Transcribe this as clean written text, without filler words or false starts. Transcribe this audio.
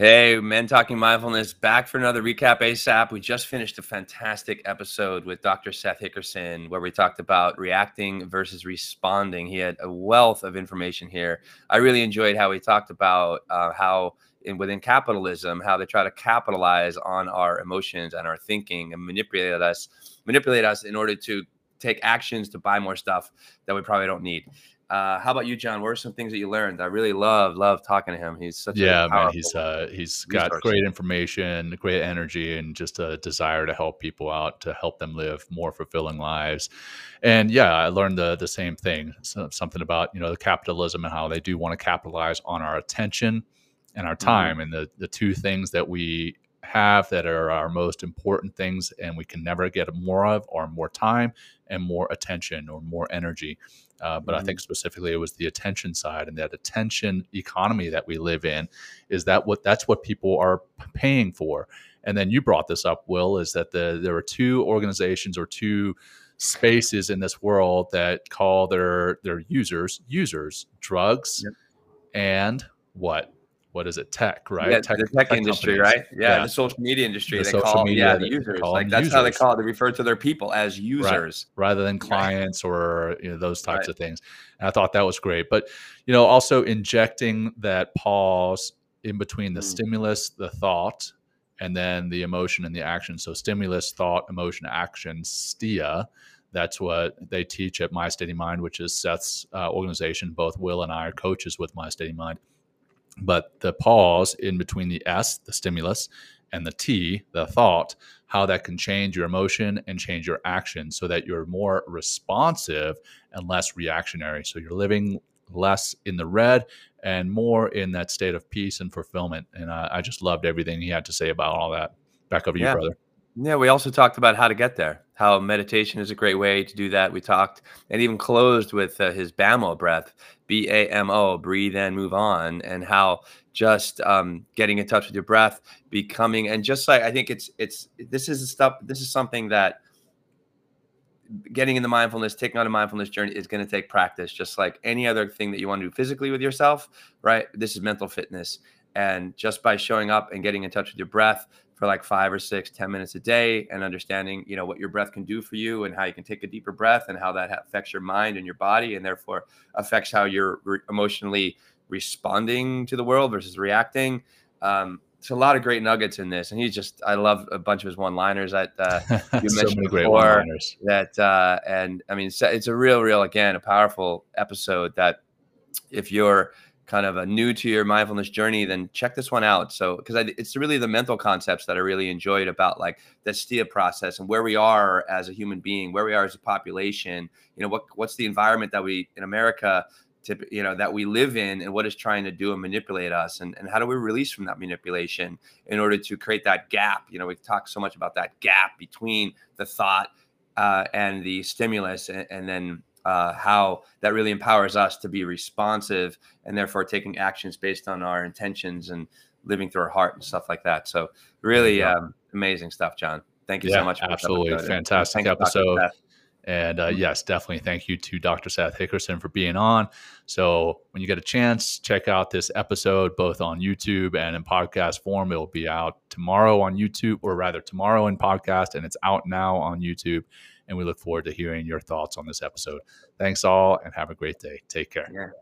Hey, Men Talking Mindfulness, back for another recap ASAP. We just finished a fantastic episode with Dr. Seth Hickerson, where we talked about reacting versus responding. He had a wealth of information here. I really enjoyed how he talked about within capitalism, how they try to capitalize on our emotions and our thinking and manipulate us in order to take actions to buy more stuff that we probably don't need. How about you, John? What are some things that you learned? I really love talking to him. He's such a powerful man. He's got great information, great energy, and just a desire to help people out, to help them live more fulfilling lives. And yeah, I learned the same thing. So, something about the capitalism and how they do want to capitalize on our attention and our time, and the two things that we have that are our most important things, and we can never get more of, or more time and more attention or more energy. But I think specifically it was the attention side, and that attention economy that we live in is that's what people are paying for. And then you brought this up, Will, is that there are two organizations or two spaces in this world that call their users, drugs, and what is it? Tech, right? Yeah, the tech industry, companies. Right? Yeah, the social media industry. They call the users. Like that's users. How they call it. They refer to their people as users, right. Rather than clients or those types of things. And I thought that was great. But also injecting that pause in between the stimulus, the thought, and then the emotion and the action. So stimulus, thought, emotion, action, STEA. That's what they teach at My Steady Mind, which is Seth's organization. Both Will and I are coaches with My Steady Mind. But the pause in between the S, the stimulus, and the T, the thought, how that can change your emotion and change your action so that you're more responsive and less reactionary. So you're living less in the red and more in that state of peace and fulfillment. And I just loved everything he had to say about all that. Back over to you, brother. Yeah, we also talked about how to get there, how meditation is a great way to do that. We talked and even closed with his BAMO breath, B-A-M-O, breathe and move on, and how just getting in touch with your breath, becoming, and just like I think this is something that getting into mindfulness, taking on a mindfulness journey is going to take practice, just like any other thing that you want to do physically with yourself, right? This is mental fitness. And just by showing up and getting in touch with your breath for like 5 or 6, 10 minutes a day, and understanding, what your breath can do for you and how you can take a deeper breath and how that affects your mind and your body, and therefore affects how you're emotionally responding to the world versus reacting. It's a lot of great nuggets in this. And I love a bunch of his one-liners that you mentioned before. And I mean, it's a real, again, a powerful episode that if you're kind of new to your mindfulness journey, then check this one out. So, because it's really the mental concepts that I really enjoyed about like the STEA process and where we are as a human being, where we are as a population, what's the environment that we in America, that we live in, and what is trying to do and manipulate us, and how do we release from that manipulation in order to create that gap? We talk so much about that gap between the thought and the stimulus, and then how that really empowers us to be responsive and therefore taking actions based on our intentions and living through our heart and stuff like that. So really amazing stuff, John. Thank you so much. Absolutely. Fantastic episode. And yes, definitely thank you to Dr. Seth Hickerson for being on. So when you get a chance, check out this episode, both on YouTube and in podcast form. It'll be out tomorrow on YouTube, or rather tomorrow in podcast, and it's out now on YouTube. And we look forward to hearing your thoughts on this episode. Thanks all, and have a great day. Take care. Yeah.